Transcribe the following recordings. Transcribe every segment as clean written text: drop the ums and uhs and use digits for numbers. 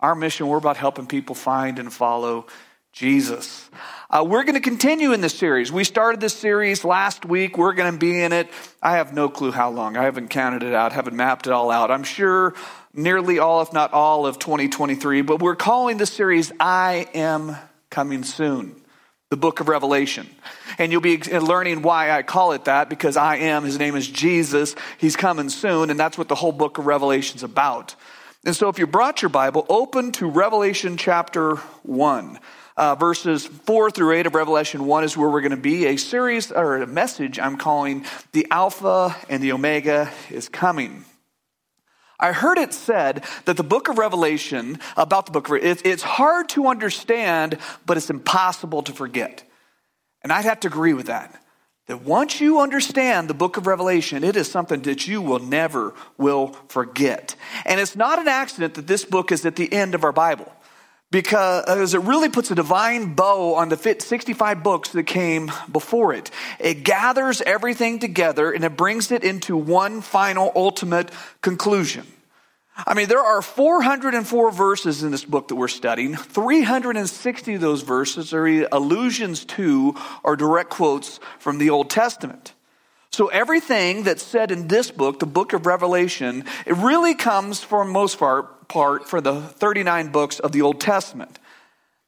Our mission, we're about helping people find and follow Jesus. We're going to continue in this series. We started this series last week. We're going to be in it. I have no clue how long. I haven't counted it out, haven't mapped it all out. I'm sure nearly all, if not all, of 2023. But we're calling this series, I Am Coming Soon, the book of Revelation. And you'll be learning why I call it that, because I am, his name is Jesus. He's coming soon. And that's what the whole book of Revelation is about. And so if you brought your Bible, open to Revelation chapter 1. Verses 4 through 8 of Revelation 1 is where we're going to be. A series or a message I'm calling The Alpha and the Omega is Coming. I heard it said that the book of Revelation, it's hard to understand, but it's impossible to forget. And I'd have to agree with that once you understand the book of Revelation, it is something that you will never forget. And it's not an accident that this book is at the end of our Bible, because it really puts a divine bow on the 65 books that came before it. It gathers everything together and it brings it into one final ultimate conclusion. I mean, there are 404 verses in this book that we're studying. 360 of those verses are allusions to or direct quotes from the Old Testament. So everything that's said in this book, the book of Revelation, it really comes for the most part for the 39 books of the Old Testament.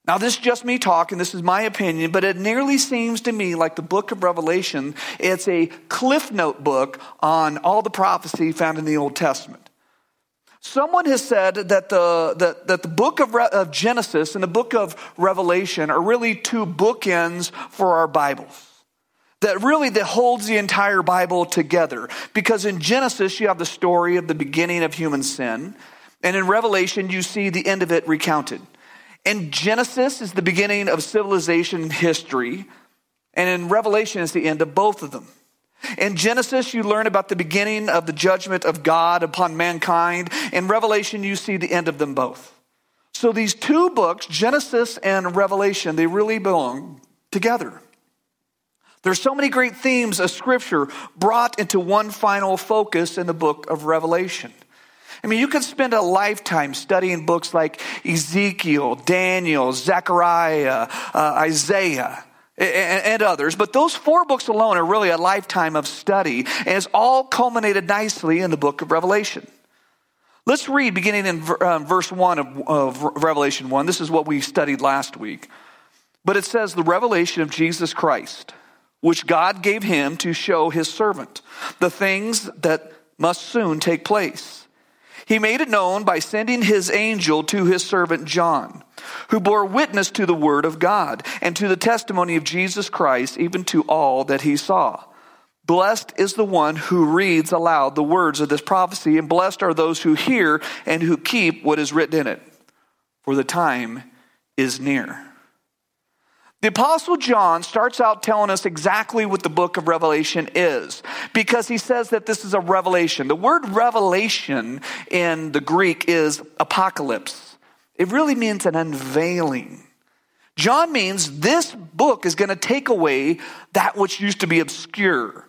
Now, this is just me talking. This is my opinion, but it nearly seems to me like the book of Revelation, it's a cliff note book on all the prophecy found in the Old Testament. Someone has said that the book of Genesis and the book of Revelation are really two bookends for our Bibles. That really that holds the entire Bible together. Because in Genesis, you have the story of the beginning of human sin. And in Revelation, you see the end of it recounted. In Genesis is the beginning of civilization and history. And in Revelation is the end of both of them. In Genesis, you learn about the beginning of the judgment of God upon mankind. In Revelation, you see the end of them both. So these two books, Genesis and Revelation, they really belong together. There's so many great themes of Scripture brought into one final focus in the book of Revelation. I mean, you could spend a lifetime studying books like Ezekiel, Daniel, Zechariah, Isaiah, and others. But those four books alone are really a lifetime of study, and it's all culminated nicely in the book of Revelation. Let's read beginning in verse 1 of Revelation 1. This is what we studied last week. But it says, the revelation of Jesus Christ, which God gave him to show his servant, the things that must soon take place. He made it known by sending his angel to his servant John, who bore witness to the word of God and to the testimony of Jesus Christ, even to all that he saw. Blessed is the one who reads aloud the words of this prophecy, and blessed are those who hear and who keep what is written in it, for the time is near. The Apostle John starts out telling us exactly what the book of Revelation is, because he says that this is a revelation. The word revelation in the Greek is apocalypse. It really means an unveiling. John means this book is going to take away that which used to be obscure,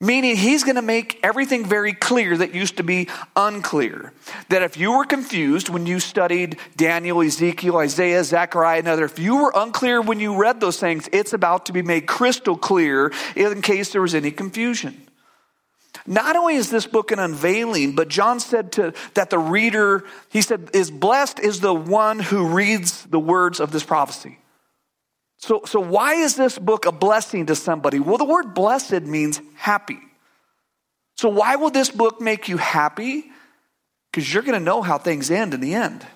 meaning he's going to make everything very clear that used to be unclear. That if you were confused when you studied Daniel, Ezekiel, Isaiah, Zechariah, and others, if you were unclear when you read those things, it's about to be made crystal clear in case there was any confusion. Not only is this book an unveiling, but John said that the reader, he said, is blessed is the one who reads the words of this prophecy. So why is this book a blessing to somebody? Well, the word blessed means happy. So why will this book make you happy? Because you're going to know how things end in the end.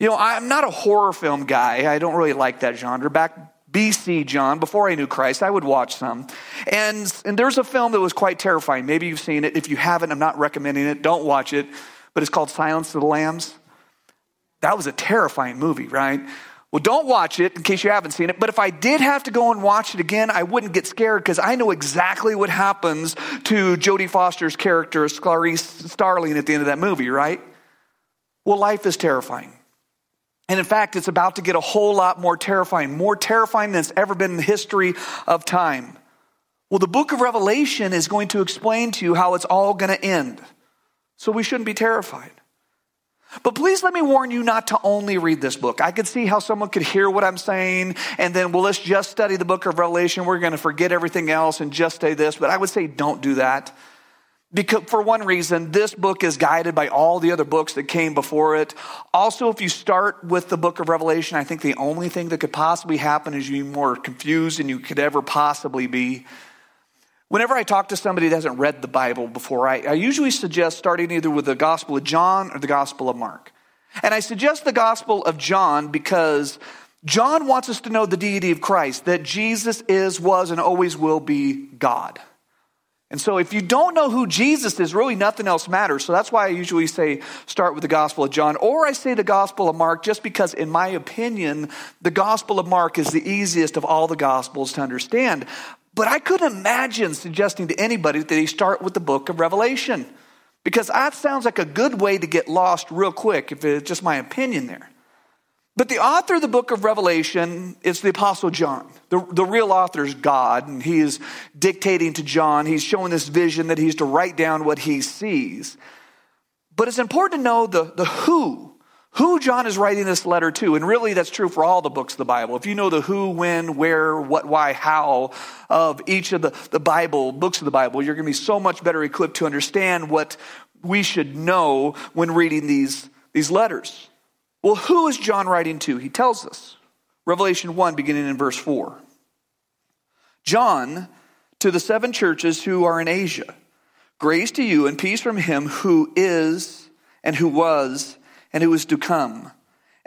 You know, I'm not a horror film guy. I don't really like that genre. Back BC, John, before I knew Christ, I would watch some. And there's a film that was quite terrifying. Maybe you've seen it. If you haven't, I'm not recommending it. Don't watch it. But it's called Silence of the Lambs. That was a terrifying movie, right? Well, don't watch it in case you haven't seen it. But if I did have to go and watch it again, I wouldn't get scared because I know exactly what happens to Jodie Foster's character, Clarice Starling, at the end of that movie, right? Well, life is terrifying. And in fact, it's about to get a whole lot more terrifying than it's ever been in the history of time. Well, the book of Revelation is going to explain to you how it's all going to end. So we shouldn't be terrified. But please let me warn you not to only read this book. I could see how someone could hear what I'm saying and then, well, let's just study the book of Revelation. We're going to forget everything else and just say this. But I would say don't do that. Because for one reason, this book is guided by all the other books that came before it. Also, if you start with the book of Revelation, I think the only thing that could possibly happen is you're more confused than you could ever possibly be. Whenever I talk to somebody that hasn't read the Bible before, I usually suggest starting either with the Gospel of John or the Gospel of Mark. And I suggest the Gospel of John because John wants us to know the deity of Christ, that Jesus is, was, and always will be God. And so if you don't know who Jesus is, really nothing else matters. So that's why I usually say start with the Gospel of John, or I say the Gospel of Mark, just because in my opinion, the Gospel of Mark is the easiest of all the Gospels to understand. But I couldn't imagine suggesting to anybody that they start with the book of Revelation, because that sounds like a good way to get lost real quick, if it's just my opinion there. But the author of the book of Revelation is the Apostle John. The real author is God, and he is dictating to John. He's showing this vision that he's to write down what he sees. But it's important to know the who John is writing this letter to. And really, that's true for all the books of the Bible. If you know the who, when, where, what, why, how of each of the Bible, books of the Bible, you're going to be so much better equipped to understand what we should know when reading these letters. Well, who is John writing to? He tells us. Revelation 1, beginning in verse 4. John, to the seven churches who are in Asia, grace to you and peace from him who is and who was and who is to come,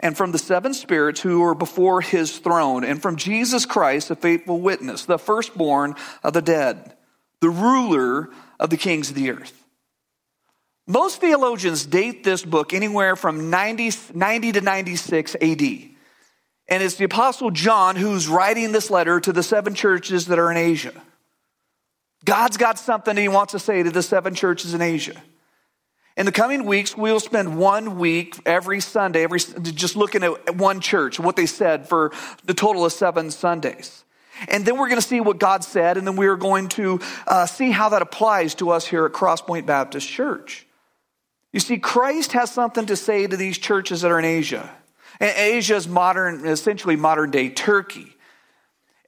and from the seven spirits who are before his throne, and from Jesus Christ, the faithful witness, the firstborn of the dead, the ruler of the kings of the earth. Most theologians date this book anywhere from 90 to 96 AD. And it's the Apostle John who's writing this letter to the seven churches that are in Asia. God's got something he wants to say to the seven churches in Asia. In the coming weeks, we'll spend 1 week every Sunday, just looking at one church, what they said for the total of 7 Sundays. And then we're going to see what God said, and then we're going to see how that applies to us here at Cross Point Baptist Church. You see, Christ has something to say to these churches that are in Asia. And Asia is essentially modern-day Turkey.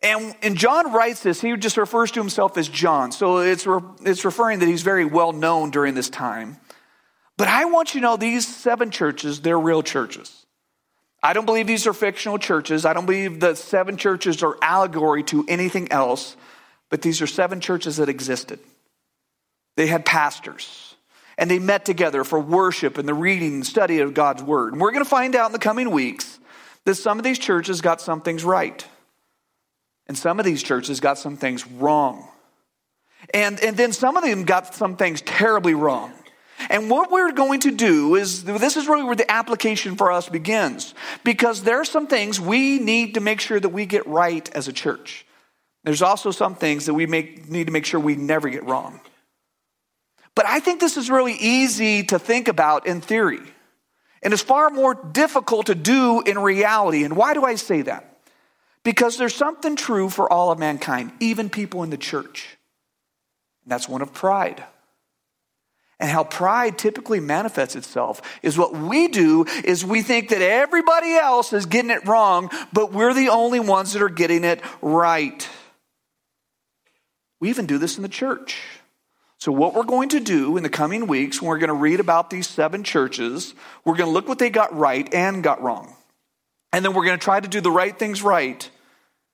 And John writes this. He just refers to himself as John. So it's referring that he's very well-known during this time. But I want you to know these seven churches, they're real churches. I don't believe these are fictional churches. I don't believe the seven churches are allegory to anything else. But these are seven churches that existed. They had pastors. And they met together for worship and the reading and study of God's word. And we're going to find out in the coming weeks that some of these churches got some things right. And some of these churches got some things wrong. And then some of them got some things terribly wrong. And what we're going to do is, this is really where the application for us begins. Because there are some things we need to make sure that we get right as a church. There's also some things that we need to make sure we never get wrong. But I think this is really easy to think about in theory. And it's far more difficult to do in reality. And why do I say that? Because there's something true for all of mankind, even people in the church. And that's one of pride. And how pride typically manifests itself is what we do is we think that everybody else is getting it wrong, but we're the only ones that are getting it right. We even do this in the church. So what we're going to do in the coming weeks, we're going to read about these seven churches. We're going to look what they got right and got wrong. And then we're going to try to do the right things right.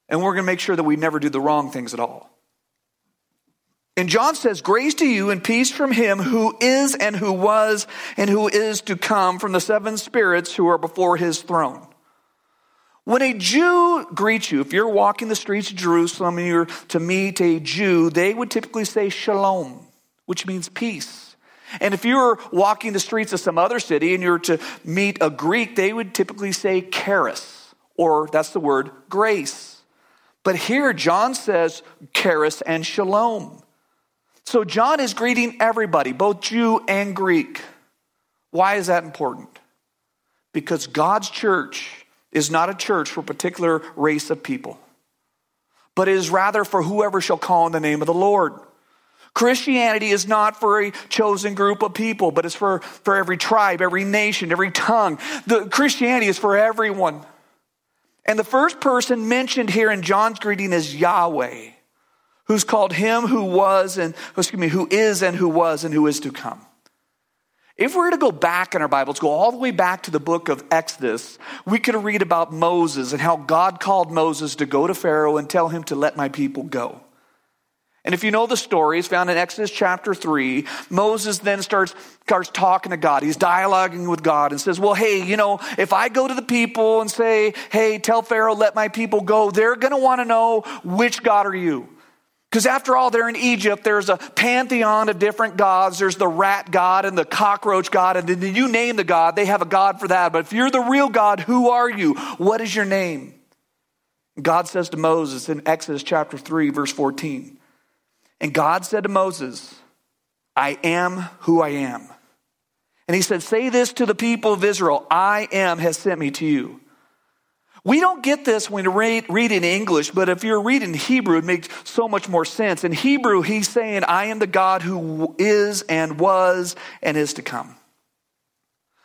And we're going to make sure that we never do the wrong things at all. And John says, grace to you and peace from him who is and who was and who is to come, from the seven spirits who are before his throne. When a Jew greets you, if you're walking the streets of Jerusalem and you're to meet a Jew, they would typically say shalom, which means peace. And if you were walking the streets of some other city and you're to meet a Greek, they would typically say charis, or that's the word grace. But here John says charis and shalom. So John is greeting everybody, both Jew and Greek. Why is that important? Because God's church is not a church for a particular race of people, but it is rather for whoever shall call on the name of the Lord. Christianity is not for a chosen group of people, but it's for every tribe, every nation, every tongue. Christianity is for everyone. And the first person mentioned here in John's greeting is Yahweh, who's called him who was and, who is and who was and who is to come. If we were to go back in our Bibles, go all the way back to the book of Exodus, we could read about Moses and how God called Moses to go to Pharaoh and tell him to let my people go. And if you know the story, it's found in Exodus chapter 3. Moses then starts talking to God. He's dialoguing with God and says, well, hey, you know, if I go to the people and say, hey, tell Pharaoh, let my people go, they're going to want to know, which God are you? Because after all, they're in Egypt. There's a pantheon of different gods. There's the rat god and the cockroach god. And then you name the god. They have a god for that. But if you're the real God, who are you? What is your name? God says to Moses in Exodus chapter 3, verse 14, and God said to Moses, I am who I am. And he said, say this to the people of Israel, I am has sent me to you. We don't get this when you read in English, but if you're reading Hebrew, it makes so much more sense. In Hebrew, he's saying, I am the God who is and was and is to come.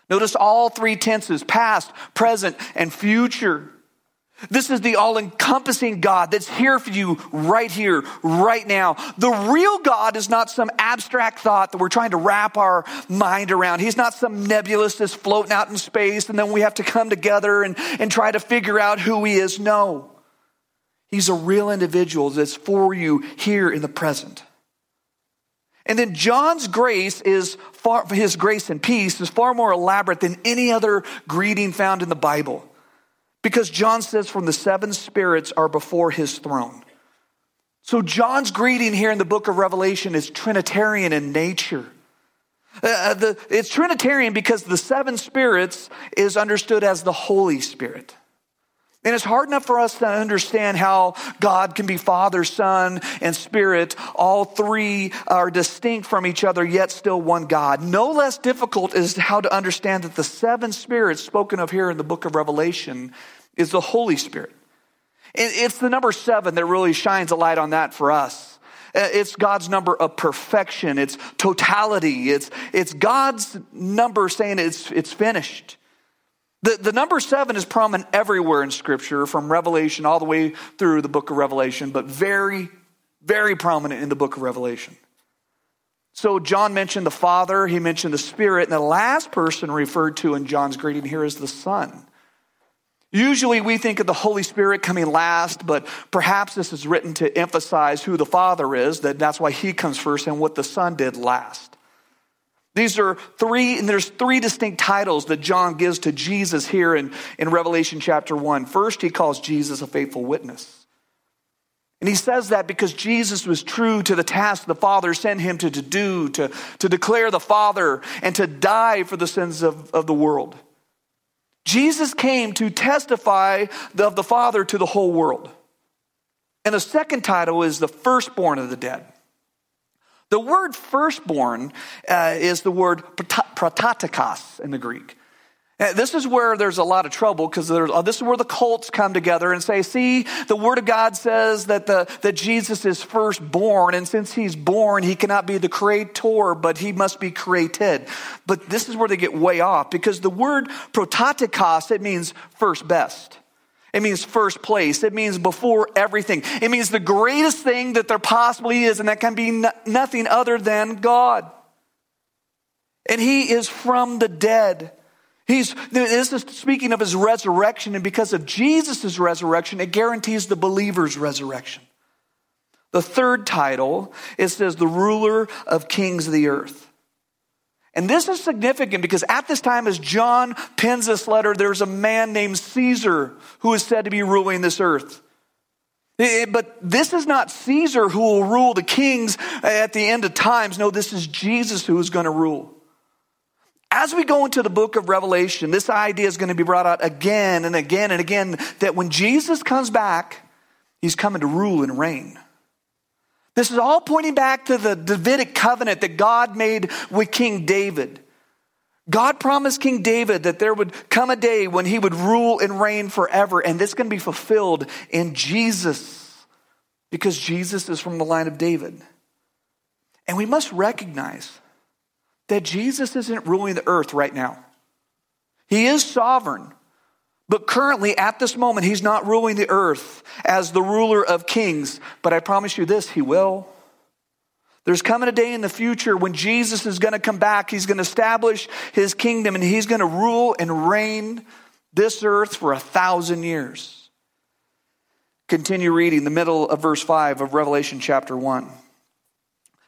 Notice all three tenses, past, present, and future. This is the all-encompassing God that's here for you right here, right now. The real God is not some abstract thought that we're trying to wrap our mind around. He's not some nebulous that's floating out in space and then we have to come together and try to figure out who he is. No, he's a real individual that's for you here in the present. And then John's grace is far, his grace and peace is far more elaborate than any other greeting found in the Bible. Because John says from the seven spirits are before his throne. So John's greeting here in the book of Revelation is Trinitarian in nature. It's Trinitarian because the seven spirits is understood as the Holy Spirit. And it's hard enough for us to understand how God can be Father, Son, and Spirit. All three are distinct from each other, yet still one God. No less difficult is how to understand that the seven spirits spoken of here in the book of Revelation is the Holy Spirit. It's the number seven that really shines a light on that for us. It's God's number of perfection. It's totality. It's God's number saying it's finished. The number seven is prominent everywhere in Scripture, from Revelation all the way through the book of Revelation, but very, very prominent in the book of Revelation. So John mentioned the Father, he mentioned the Spirit, and the last person referred to in John's greeting here is the Son. Usually we think of the Holy Spirit coming last, but perhaps this is written to emphasize who the Father is, that's why he comes first and what the Son did last. There's three distinct titles that John gives to Jesus here in Revelation chapter 1. First, he calls Jesus a faithful witness. And he says that because Jesus was true to the task the Father sent him to do, to declare the Father and to die for the sins of the world. Jesus came to testify of the Father to the whole world. And the second title is the firstborn of the dead. The word firstborn is the word pratatikos in the Greek. This is where there's a lot of trouble because this is where the cults come together and say, see, the Word of God says that Jesus is firstborn, and since he's born, he cannot be the creator, but he must be created. But this is where they get way off because the word pratatikos, it means first best. It means first place. It means before everything. It means the greatest thing that there possibly is, and that can be nothing other than God. And he is from the dead. This is speaking of his resurrection, and because of Jesus' resurrection, it guarantees the believer's resurrection. The third title, it says the ruler of kings of the earth. And this is significant because at this time, as John pens this letter, there's a man named Caesar who is said to be ruling this earth. But this is not Caesar who will rule the kings at the end of times. No, this is Jesus who is going to rule. As we go into the book of Revelation, this idea is going to be brought out again and again and again, that when Jesus comes back, he's coming to rule and reign. This is all pointing back to the Davidic covenant that God made with King David. God promised King David that there would come a day when he would rule and reign forever, and this can be fulfilled in Jesus because Jesus is from the line of David. And we must recognize that Jesus isn't ruling the earth right now. He is sovereign, but currently at this moment, he's not ruling the earth as the ruler of kings. But I promise you this, he will. There's coming a day in the future when Jesus is going to come back. He's going to establish his kingdom and he's going to rule and reign this earth for 1,000 years. Continue reading the middle of verse 5 of Revelation chapter 1. It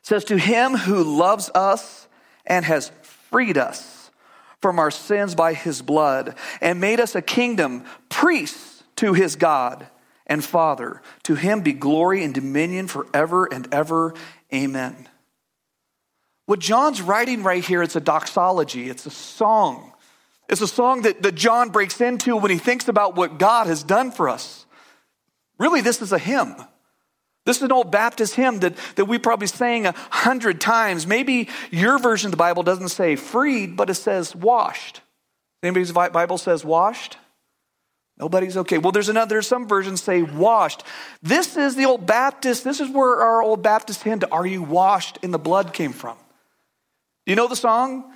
says, "To him who loves us and has freed us from our sins by his blood and made us a kingdom, priests to his God and Father. To him be glory and dominion forever and ever. Amen." What John's writing right here, it's a doxology. It's a song. It's a song that John breaks into when he thinks about what God has done for us. Really, this is a hymn. This is an old Baptist hymn that we probably sang 100 times. Maybe your version of the Bible doesn't say freed, but it says washed. Anybody's Bible says washed? Nobody's okay. Well, there's some versions say washed. This is the old Baptist. This is where our old Baptist hymn, "Are You Washed in the Blood," came from. You know the song?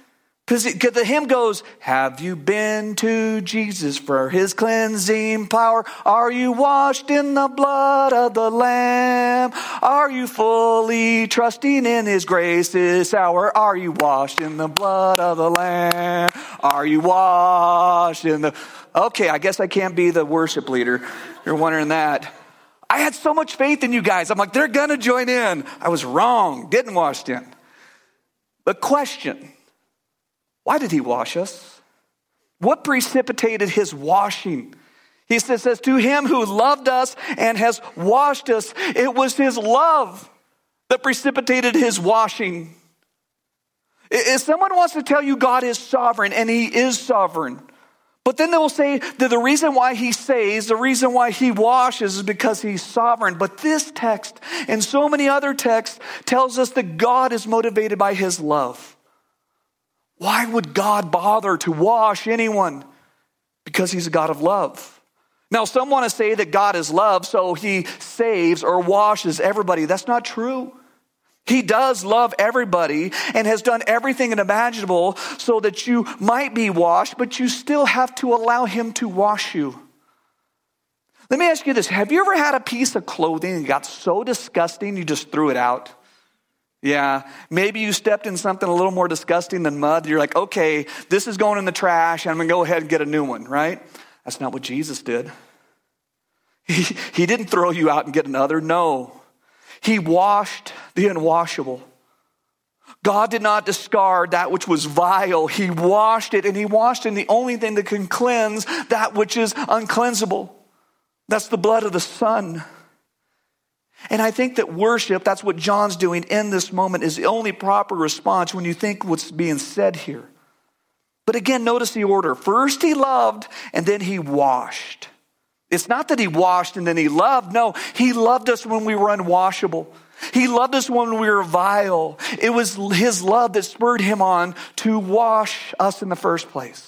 Because the hymn goes, "Have you been to Jesus for his cleansing power? Are you washed in the blood of the Lamb? Are you fully trusting in his grace this hour? Are you washed in the blood of the Lamb? Are you washed in the..." Okay, I guess I can't be the worship leader. You're wondering that. I had so much faith in you guys. I'm like, they're going to join in. I was wrong. Getting washed in. The question, why did he wash us? What precipitated his washing? He says, "To him who loved us and has washed us," it was his love that precipitated his washing. If someone wants to tell you God is sovereign, and he is sovereign, but then they will say that the reason why he saves, the reason why he washes is because he's sovereign. But this text and so many other texts tells us that God is motivated by his love. Why would God bother to wash anyone? Because he's a God of love. Now, some want to say that God is love, so he saves or washes everybody. That's not true. He does love everybody and has done everything imaginable so that you might be washed, but you still have to allow him to wash you. Let me ask you this. Have you ever had a piece of clothing that got so disgusting you just threw it out? Yeah, maybe you stepped in something a little more disgusting than mud. You're like, okay, this is going in the trash. I'm going to go ahead and get a new one, right? That's not what Jesus did. He didn't throw you out and get another. No. He washed the unwashable. God did not discard that which was vile. He washed it, and he washed in the only thing that can cleanse that which is uncleansable. That's the blood of the Son. And I think that worship, that's what John's doing in this moment, is the only proper response when you think what's being said here. But again, notice the order. First he loved, and then he washed. It's not that he washed and then he loved. No, he loved us when we were unwashable. He loved us when we were vile. It was his love that spurred him on to wash us in the first place.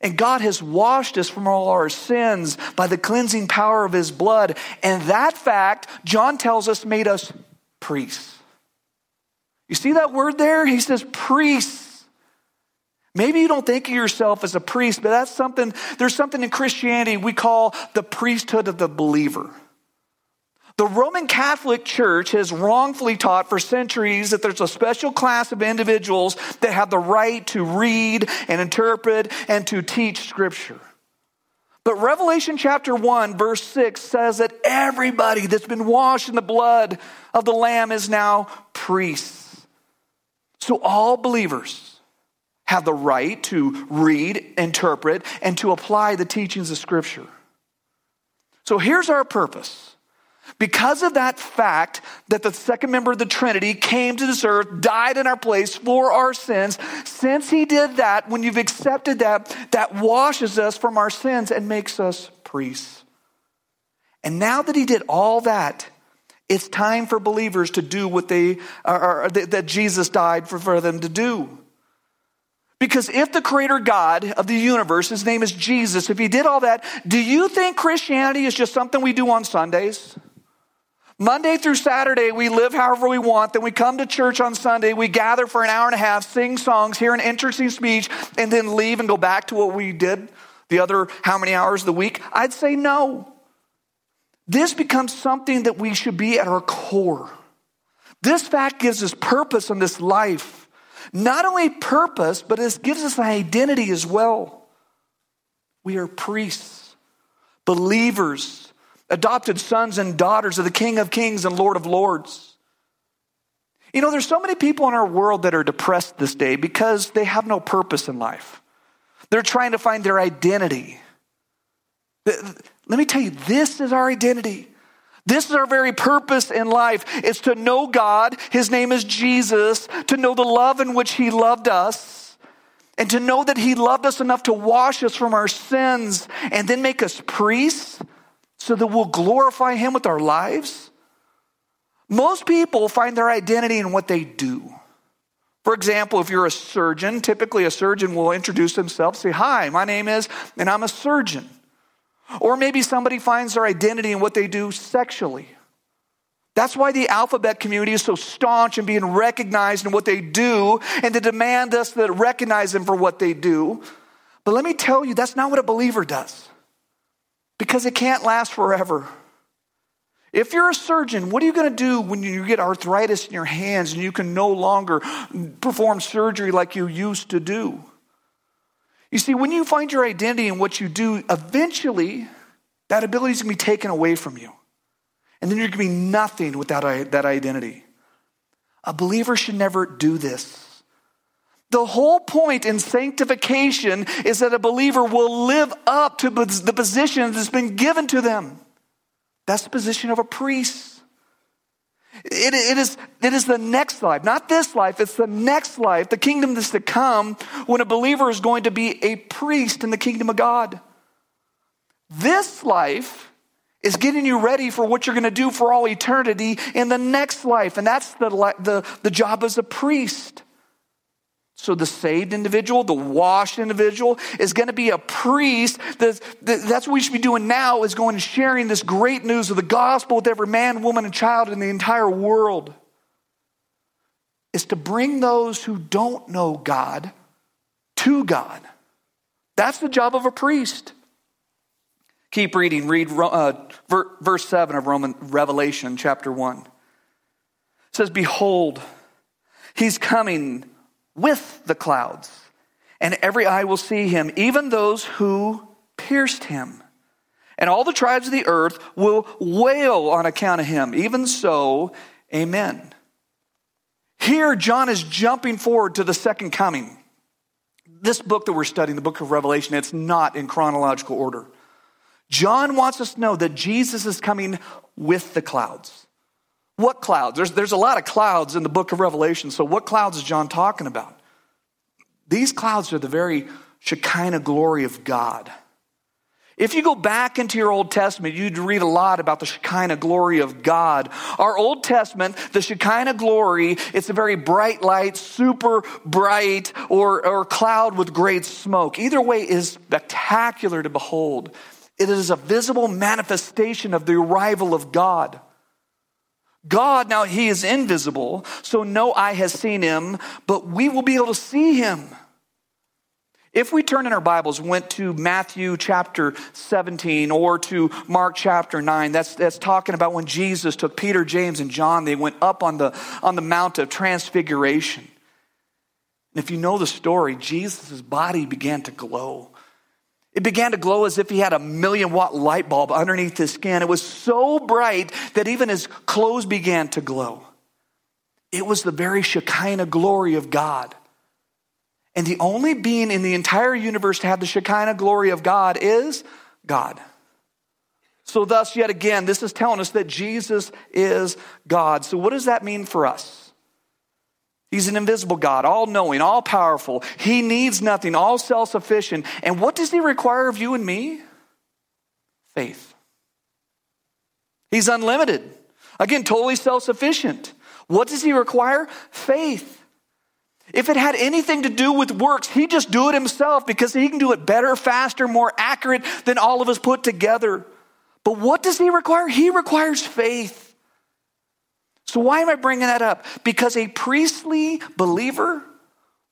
And God has washed us from all our sins by the cleansing power of his blood. And that fact, John tells us, made us priests. You see that word there? He says priests. Maybe you don't think of yourself as a priest, but there's something in Christianity we call the priesthood of the believer. The Roman Catholic Church has wrongfully taught for centuries that there's a special class of individuals that have the right to read and interpret and to teach Scripture. But Revelation chapter 1, verse 6 says that everybody that's been washed in the blood of the Lamb is now priests. So all believers have the right to read, interpret, and to apply the teachings of Scripture. So here's our purpose. Because of that fact that the second member of the Trinity came to this earth, died in our place for our sins, since he did that, when you've accepted that washes us from our sins and makes us priests. And now that he did all that, it's time for believers to do what that Jesus died for them to do. Because if the creator God of the universe, his name is Jesus, if he did all that, do you think Christianity is just something we do on Sundays? Monday through Saturday, we live however we want. Then we come to church on Sunday. We gather for an hour and a half, sing songs, hear an interesting speech, and then leave and go back to what we did the other how many hours of the week? I'd say no. This becomes something that we should be at our core. This fact gives us purpose in this life. Not only purpose, but it gives us an identity as well. We are priests, believers, adopted sons and daughters of the King of Kings and Lord of Lords. You know, there's so many people in our world that are depressed this day because they have no purpose in life. They're trying to find their identity. Let me tell you, this is our identity. This is our very purpose in life. It's to know God. His name is Jesus. To know the love in which he loved us. And to know that he loved us enough to wash us from our sins and then make us priests so that we'll glorify him with our lives. Most people find their identity in what they do. For example, if you're a surgeon, typically a surgeon will introduce himself, say, "Hi, my name is," and I'm a surgeon. Or maybe somebody finds their identity in what they do sexually. That's why the alphabet community is so staunch in being recognized in what they do and to demand us that recognize them for what they do. But let me tell you, that's not what a believer does, because it can't last forever. If you're a surgeon, what are you going to do when you get arthritis in your hands and you can no longer perform surgery like you used to do? You see, when you find your identity in what you do, eventually that ability is going to be taken away from you. And then you're going to be nothing without that identity. A believer should never do this. The whole point in sanctification is that a believer will live up to the position that's been given to them. That's the position of a priest. It is the next life, not this life. It's the next life, the kingdom that's to come, when a believer is going to be a priest in the kingdom of God. This life is getting you ready for what you're going to do for all eternity in the next life. And that's the job as a priest. So the saved individual, the washed individual, is going to be a priest. That's what we should be doing now, is going and sharing this great news of the gospel with every man, woman, and child in the entire world. Is to bring those who don't know God to God. That's the job of a priest. Keep reading. Read verse 7 of Revelation chapter 1. It says, "Behold, he's coming with the clouds, and every eye will see him, even those who pierced him. And all the tribes of the earth will wail on account of him. Even so, amen." Here, John is jumping forward to the second coming. This book that we're studying, the book of Revelation, it's not in chronological order. John wants us to know that Jesus is coming with the clouds. What clouds? There's a lot of clouds in the book of Revelation. So what clouds is John talking about? These clouds are the very Shekinah glory of God. If you go back into your Old Testament, you'd read a lot about the Shekinah glory of God. Our Old Testament, the Shekinah glory, it's a very bright light, super bright, or cloud with great smoke. Either way is spectacular to behold. It is a visible manifestation of the arrival of God. God, now he is invisible, so no eye has seen him, but we will be able to see him. If we turn in our Bibles, went to Matthew chapter 17 or to Mark chapter 9, that's talking about when Jesus took Peter, James, and John. They went up on the Mount of Transfiguration. And if you know the story, Jesus' body began to glow. It began to glow as if he had a 1,000,000-watt light bulb underneath his skin. It was so bright that even his clothes began to glow. It was the very Shekinah glory of God. And the only being in the entire universe to have the Shekinah glory of God is God. So thus, yet again, this is telling us that Jesus is God. So what does that mean for us? He's an invisible God, all-knowing, all-powerful. He needs nothing, all self-sufficient. And what does he require of you and me? Faith. He's unlimited. Again, totally self-sufficient. What does he require? Faith. If it had anything to do with works, he'd just do it himself, because he can do it better, faster, more accurate than all of us put together. But what does he require? He requires faith. So why am I bringing that up? Because a priestly believer,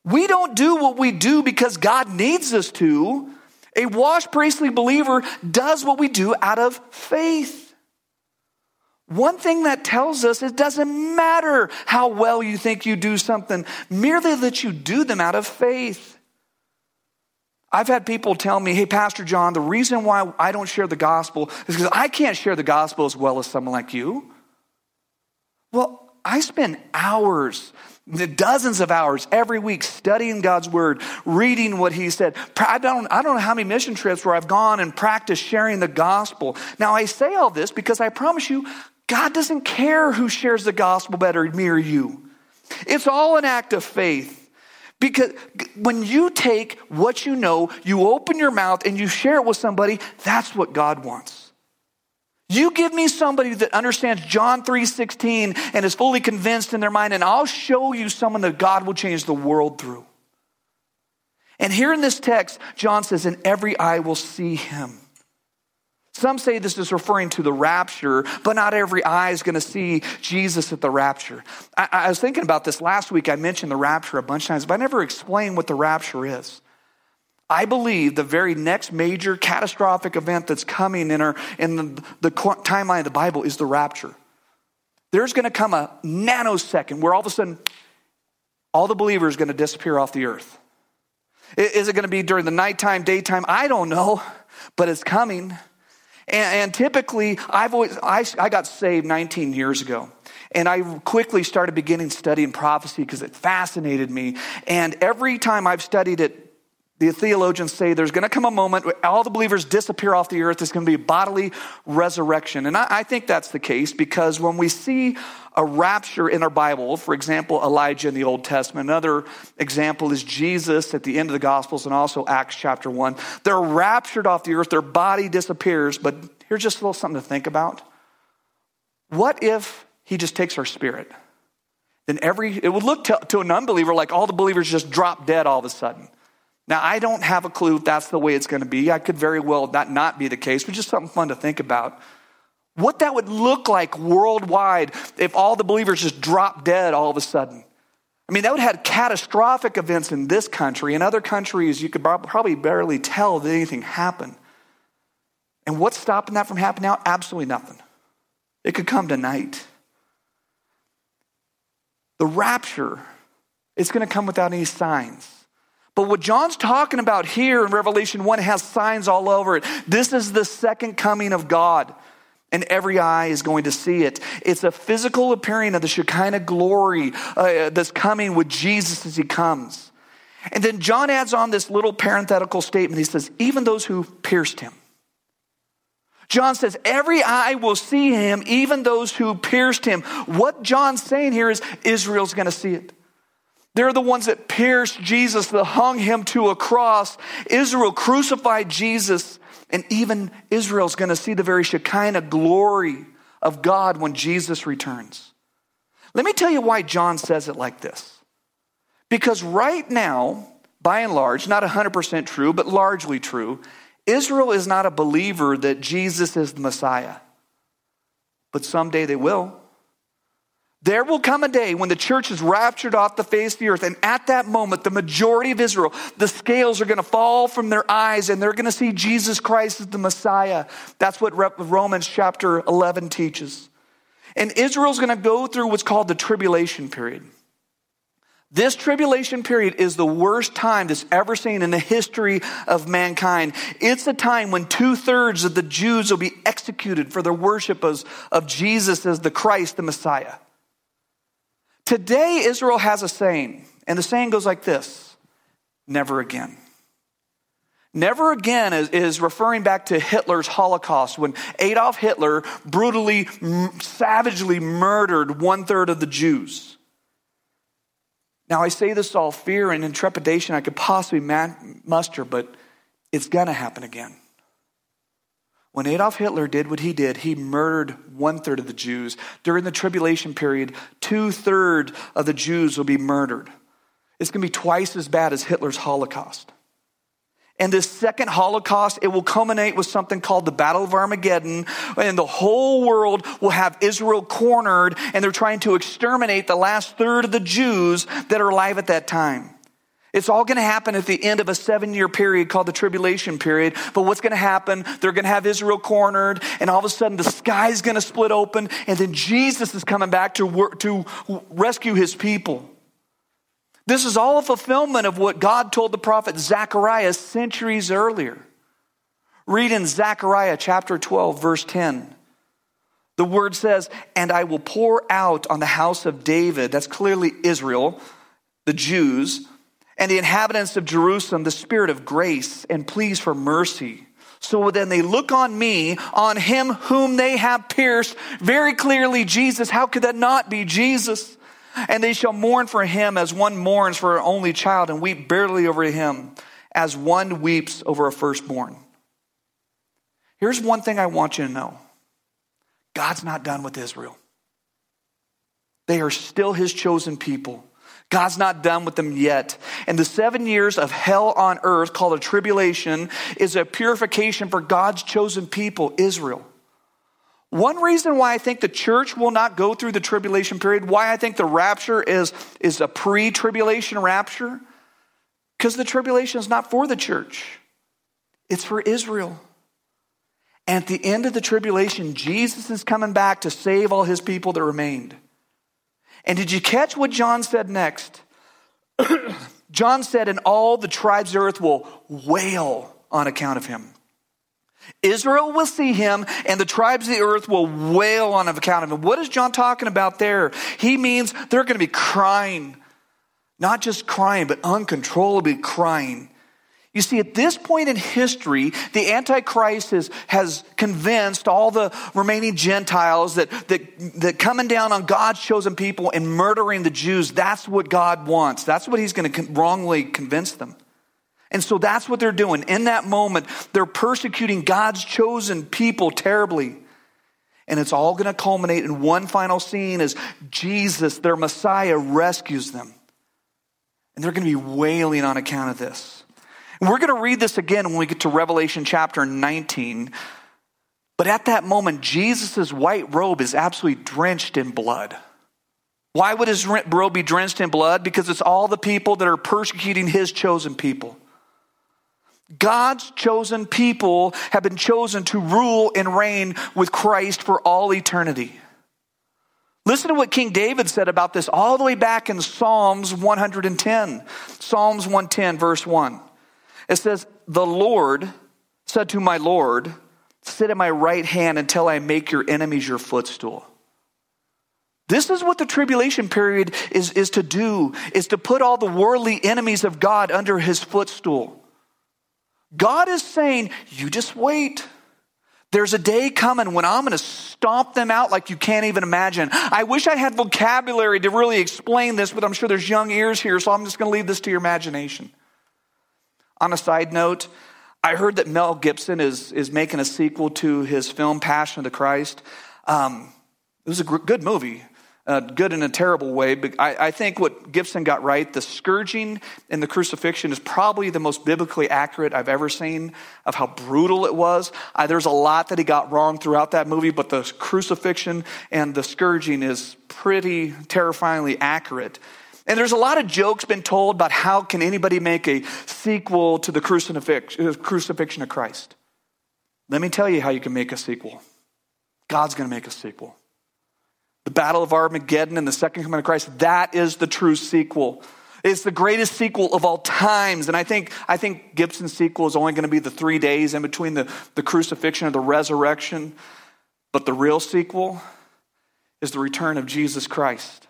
we don't do what we do because God needs us to. A washed priestly believer does what we do out of faith. One thing that tells us it doesn't matter how well you think you do something, merely that you do them out of faith. I've had people tell me, hey, Pastor John, the reason why I don't share the gospel is because I can't share the gospel as well as someone like you. Well, I spend hours, dozens of hours every week studying God's word, reading what he said. I don't know how many mission trips where I've gone and practiced sharing the gospel. Now, I say all this because I promise you, God doesn't care who shares the gospel better, me or you. It's all an act of faith. Because when you take what you know, you open your mouth and you share it with somebody, that's what God wants. You give me somebody that understands John 3:16 and is fully convinced in their mind, and I'll show you someone that God will change the world through. And here in this text, John says, and every eye will see him. Some say this is referring to the rapture, but not every eye is going to see Jesus at the rapture. I was thinking about this last week. I mentioned the rapture a bunch of times, but I never explained what the rapture is. I believe the very next major catastrophic event that's coming in the timeline of the Bible is the rapture. There's going to come a nanosecond where all of a sudden, all the believers are going to disappear off the earth. Is it going to be during the nighttime, daytime? I don't know, but it's coming. And typically, I got saved 19 years ago, and I quickly started beginning studying prophecy because it fascinated me. And every time I've studied it, the theologians say there's going to come a moment where all the believers disappear off the earth. It's going to be a bodily resurrection. And I think that's the case because when we see a rapture in our Bible, for example, Elijah in the Old Testament, another example is Jesus at the end of the Gospels and also Acts chapter 1. They're raptured off the earth. Their body disappears. But here's just a little something to think about. What if he just takes our spirit? Then it would look to an unbeliever like all the believers just drop dead all of a sudden. Now, I don't have a clue if that's the way it's going to be. I could very well not be the case, but just something fun to think about. What that would look like worldwide if all the believers just dropped dead all of a sudden. I mean, that would have catastrophic events in this country. In other countries, you could probably barely tell that anything happened. And what's stopping that from happening now? Absolutely nothing. It could come tonight. The rapture, it's going to come without any signs. But what John's talking about here in Revelation 1 has signs all over it. This is the second coming of God, and every eye is going to see it. It's a physical appearing of the Shekinah glory that's coming with Jesus as he comes. And then John adds on this little parenthetical statement. He says, even those who pierced him. John says, every eye will see him, even those who pierced him. What John's saying here is Israel's going to see it. They're the ones that pierced Jesus, that hung him to a cross. Israel crucified Jesus, and even Israel's going to see the very Shekinah glory of God when Jesus returns. Let me tell you why John says it like this. Because right now, by and large, not 100% true, but largely true, Israel is not a believer that Jesus is the Messiah. But someday they will. There will come a day when the church is raptured off the face of the earth. And at that moment, the majority of Israel, the scales are going to fall from their eyes and they're going to see Jesus Christ as the Messiah. That's what Romans chapter 11 teaches. And Israel's going to go through what's called the tribulation period. This tribulation period is the worst time that's ever seen in the history of mankind. It's a time when 2/3 of the Jews will be executed for their worship of Jesus as the Christ, the Messiah. Today, Israel has a saying, and the saying goes like this: never again. Never again is referring back to Hitler's Holocaust, when Adolf Hitler brutally, savagely murdered 1/3 of the Jews. Now, I say this all fear and intrepidation I could possibly muster, but it's going to happen again. When Adolf Hitler did what he did, he murdered 1/3 of the Jews. During the tribulation period, 2/3 of the Jews will be murdered. It's going to be twice as bad as Hitler's Holocaust. And this second Holocaust, it will culminate with something called the Battle of Armageddon. And the whole world will have Israel cornered, and they're trying to exterminate the last third of the Jews that are alive at that time. It's all going to happen at the end of a 7-year period called the tribulation period. But what's going to happen? They're going to have Israel cornered, and all of a sudden the sky's going to split open, and then Jesus is coming back to rescue his people. This is all a fulfillment of what God told the prophet Zechariah centuries earlier. Read in Zechariah chapter 12, verse 10. The word says, "And I will pour out on the house of David," that's clearly Israel, the Jews, "and the inhabitants of Jerusalem, the spirit of grace and pleas for mercy. So then they look on me, on him whom they have pierced." Very clearly, Jesus. How could that not be Jesus? "And they shall mourn for him as one mourns for an only child, and weep bitterly over him as one weeps over a firstborn." Here's one thing I want you to know. God's not done with Israel. They are still his chosen people. God's not done with them yet. And the 7 years of hell on earth called a tribulation is a purification for God's chosen people, Israel. One reason why I think the church will not go through the tribulation period, why I think the rapture is a pre-tribulation rapture, because the tribulation is not for the church. It's for Israel. And at the end of the tribulation, Jesus is coming back to save all his people that remained. And did you catch what John said next? John said, "And all the tribes of the earth will wail on account of him." Israel will see him, and the tribes of the earth will wail on account of him. What is John talking about there? He means they're going to be crying. Not just crying, but uncontrollably crying. You see, at this point in history, the Antichrist has convinced all the remaining Gentiles that coming down on God's chosen people and murdering the Jews, that's what God wants. That's what he's going to wrongly convince them. And so that's what they're doing. In that moment, they're persecuting God's chosen people terribly. And it's all going to culminate in one final scene as Jesus, their Messiah, rescues them. And they're going to be wailing on account of this. We're going to read this again when we get to Revelation chapter 19. But at that moment, Jesus' white robe is absolutely drenched in blood. Why would his robe be drenched in blood? Because it's all the people that are persecuting his chosen people. God's chosen people have been chosen to rule and reign with Christ for all eternity. Listen to what King David said about this all the way back in Psalms 110. Psalms 110, verse 1. It says, "The Lord said to my Lord, sit at my right hand until I make your enemies your footstool." This is what the tribulation period is to do, is to put all the worldly enemies of God under his footstool. God is saying, you just wait. There's a day coming when I'm going to stomp them out like you can't even imagine. I wish I had vocabulary to really explain this, but I'm sure there's young ears here, so I'm just going to leave this to your imagination. On a side note, I heard that Mel Gibson is making a sequel to his film, Passion of the Christ. It was a good movie, good in a terrible way. But I think what Gibson got right, the scourging and the crucifixion is probably the most biblically accurate I've ever seen of how brutal it was. There's a lot that he got wrong throughout that movie, but the crucifixion and the scourging is pretty terrifyingly accurate. And there's a lot of jokes been told about how can anybody make a sequel to the crucifixion of Christ. Let me tell you how you can make a sequel. God's going to make a sequel. The Battle of Armageddon and the Second Coming of Christ, that is the true sequel. It's the greatest sequel of all times. And I think Gibson's sequel is only going to be the 3 days in between the crucifixion and the resurrection. But the real sequel is the return of Jesus Christ.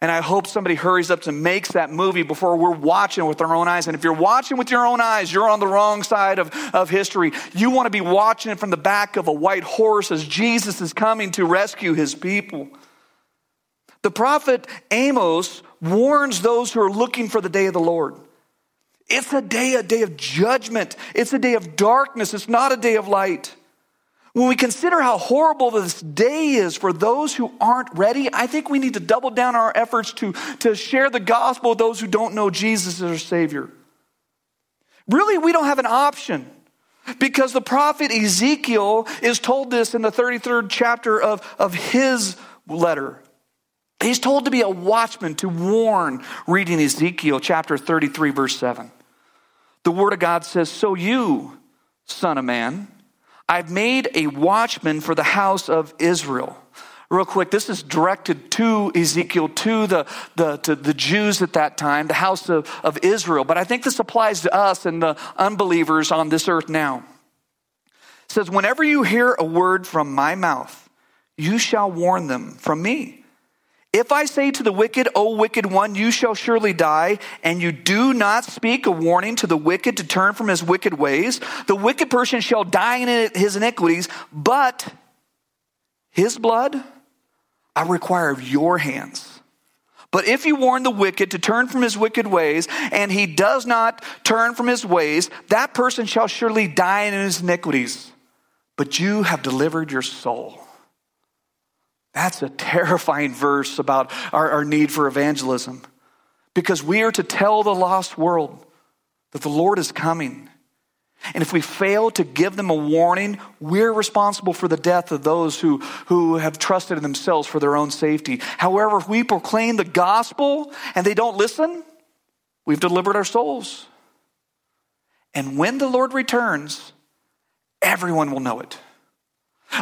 And I hope somebody hurries up and makes that movie before we're watching with our own eyes. And if you're watching with your own eyes, you're on the wrong side of history. You want to be watching it from the back of a white horse as Jesus is coming to rescue his people. The prophet Amos warns those who are looking for the day of the Lord. It's a day of judgment. It's a day of darkness. It's not a day of light. When we consider how horrible this day is for those who aren't ready, I think we need to double down our efforts to share the gospel with those who don't know Jesus as their Savior. Really, we don't have an option, because the prophet Ezekiel is told this in the 33rd chapter of his letter. He's told to be a watchman, to warn, reading Ezekiel chapter 33, verse 7. The word of God says, "So you, son of man, I've made a watchman for the house of Israel." Real quick, this is directed to Ezekiel, to the Jews at that time, the house of Israel. But I think this applies to us and the unbelievers on this earth now. It says, "Whenever you hear a word from my mouth, you shall warn them from me. If I say to the wicked, 'O wicked one, you shall surely die,' and you do not speak a warning to the wicked to turn from his wicked ways, the wicked person shall die in his iniquities, but his blood I require of your hands. But if you warn the wicked to turn from his wicked ways, and he does not turn from his ways, that person shall surely die in his iniquities, but you have delivered your soul." That's a terrifying verse about our need for evangelism, because we are to tell the lost world that the Lord is coming. And if we fail to give them a warning, we're responsible for the death of those who have trusted in themselves for their own safety. However, if we proclaim the gospel and they don't listen, we've delivered our souls. And when the Lord returns, everyone will know it.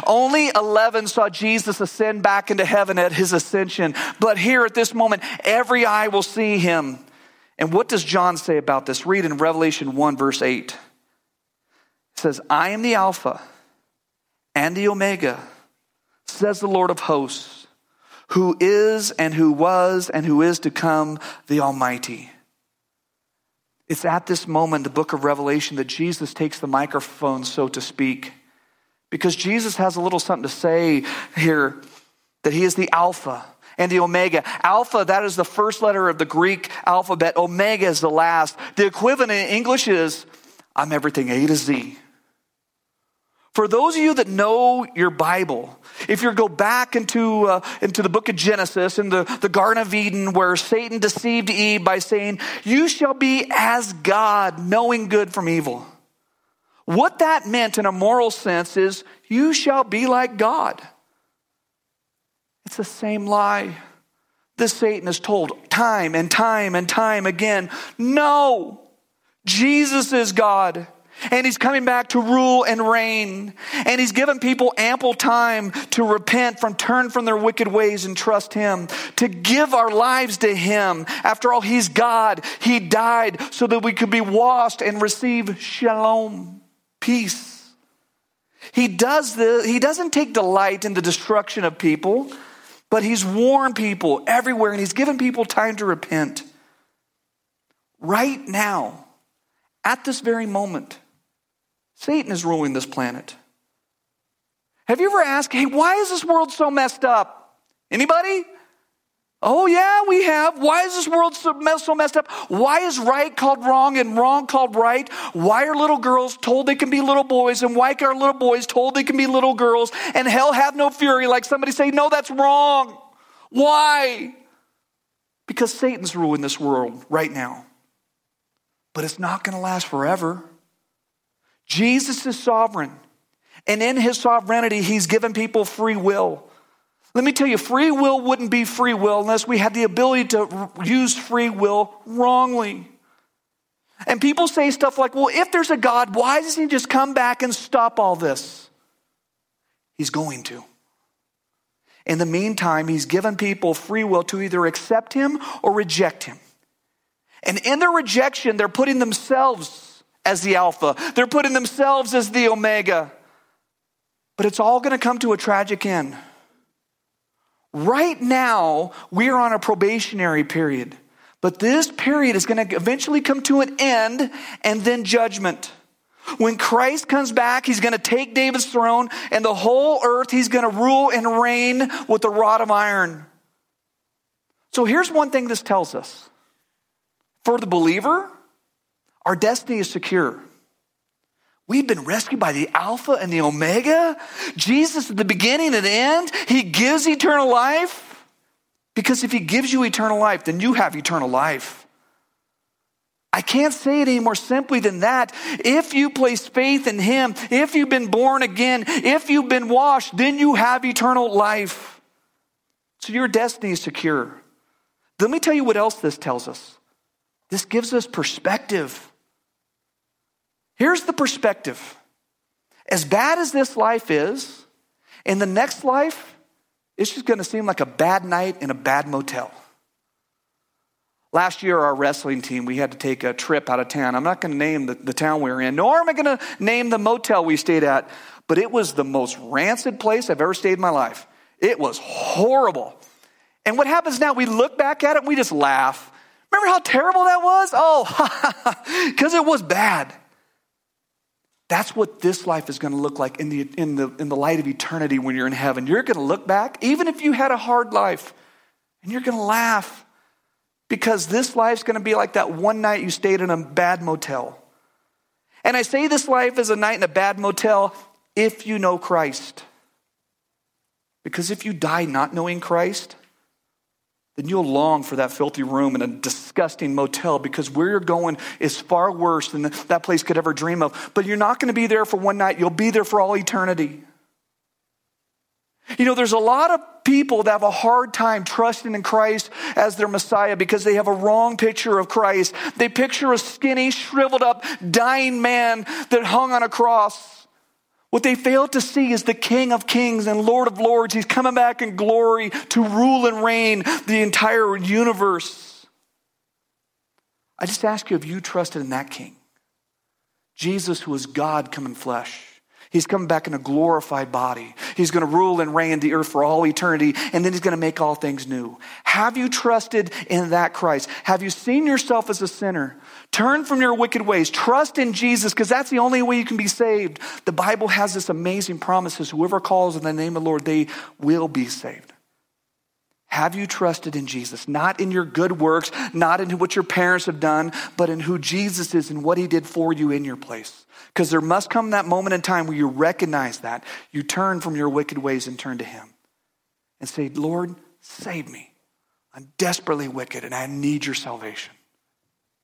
Only 11 saw Jesus ascend back into heaven at his ascension. But here at this moment, every eye will see him. And what does John say about this? Read in Revelation 1, verse 8. It says, "I am the Alpha and the Omega, says the Lord of hosts, who is and who was and who is to come, the Almighty." It's at this moment, the book of Revelation, that Jesus takes the microphone, so to speak, because Jesus has a little something to say here, that he is the Alpha and the Omega. Alpha, that is the first letter of the Greek alphabet. Omega is the last. The equivalent in English is, "I'm everything A to Z." For those of you that know your Bible, if you go back into the book of Genesis, in the Garden of Eden, where Satan deceived Eve by saying, "You shall be as God, knowing good from evil." What that meant in a moral sense is, you shall be like God. It's the same lie that Satan is told time and time and time again. No, Jesus is God, and he's coming back to rule and reign. And he's given people ample time to repent, turn from their wicked ways and trust him, to give our lives to him. After all, he's God. He died so that we could be washed and receive shalom, peace. He does this. He doesn't take delight in the destruction of people, but he's warned people everywhere, and he's given people time to repent. Right now, at this very moment, Satan is ruling this planet. Have you ever asked, "Hey, why is this world so messed up?" Anybody? Oh yeah, we have. Why is this world so messed up? Why is right called wrong and wrong called right? Why are little girls told they can be little boys, and why are little boys told they can be little girls? And hell have no fury, like somebody say, "No, that's wrong." Why? Because Satan's ruling this world right now. But it's not going to last forever. Jesus is sovereign, and in his sovereignty, he's given people free will. Let me tell you, free will wouldn't be free will unless we had the ability to use free will wrongly. And people say stuff like, "Well, if there's a God, why doesn't he just come back and stop all this?" He's going to. In the meantime, he's given people free will to either accept him or reject him. And in their rejection, they're putting themselves as the Alpha. They're putting themselves as the Omega. But it's all going to come to a tragic end. Right now, we're on a probationary period. But this period is going to eventually come to an end, and then judgment. When Christ comes back, he's going to take David's throne, and the whole earth, he's going to rule and reign with a rod of iron. So here's one thing this tells us. For the believer, our destiny is secure. We've been rescued by the Alpha and the Omega. Jesus at the beginning and the end. He gives eternal life, because if he gives you eternal life, then you have eternal life. I can't say it any more simply than that. If you place faith in him, if you've been born again, if you've been washed, then you have eternal life. So your destiny is secure. Let me tell you what else this tells us. This gives us perspective. Here's the perspective. As bad as this life is, in the next life, it's just going to seem like a bad night in a bad motel. Last year, our wrestling team, we had to take a trip out of town. I'm not going to name the town we were in, nor am I going to name the motel we stayed at, but it was the most rancid place I've ever stayed in my life. It was horrible. And what happens now, we look back at it and we just laugh. Remember how terrible that was? Oh, because it was bad. That's what this life is going to look like in the light of eternity when you're in heaven. You're going to look back, even if you had a hard life, and you're going to laugh. Because this life's going to be like that one night you stayed in a bad motel. And I say this life is a night in a bad motel if you know Christ. Because if you die not knowing Christ, then you'll long for that filthy room in a disgusting motel, because where you're going is far worse than that place could ever dream of. But you're not going to be there for one night. You'll be there for all eternity. You know, there's a lot of people that have a hard time trusting in Christ as their Messiah because they have a wrong picture of Christ. They picture a skinny, shriveled up, dying man that hung on a cross. What they fail to see is the King of Kings and Lord of Lords. He's coming back in glory to rule and reign the entire universe. I just ask you, have you trusted in that King? Jesus, who is God come in flesh. He's coming back in a glorified body. He's going to rule and reign the earth for all eternity, and then he's going to make all things new. Have you trusted in that Christ? Have you seen yourself as a sinner? Turn from your wicked ways. Trust in Jesus, because that's the only way you can be saved. The Bible has this amazing promise: whoever calls in the name of the Lord, they will be saved. Have you trusted in Jesus? Not in your good works, not in what your parents have done, but in who Jesus is and what he did for you in your place. Because there must come that moment in time where you recognize that. You turn from your wicked ways and turn to him and say, Lord, save me. I'm desperately wicked and I need your salvation.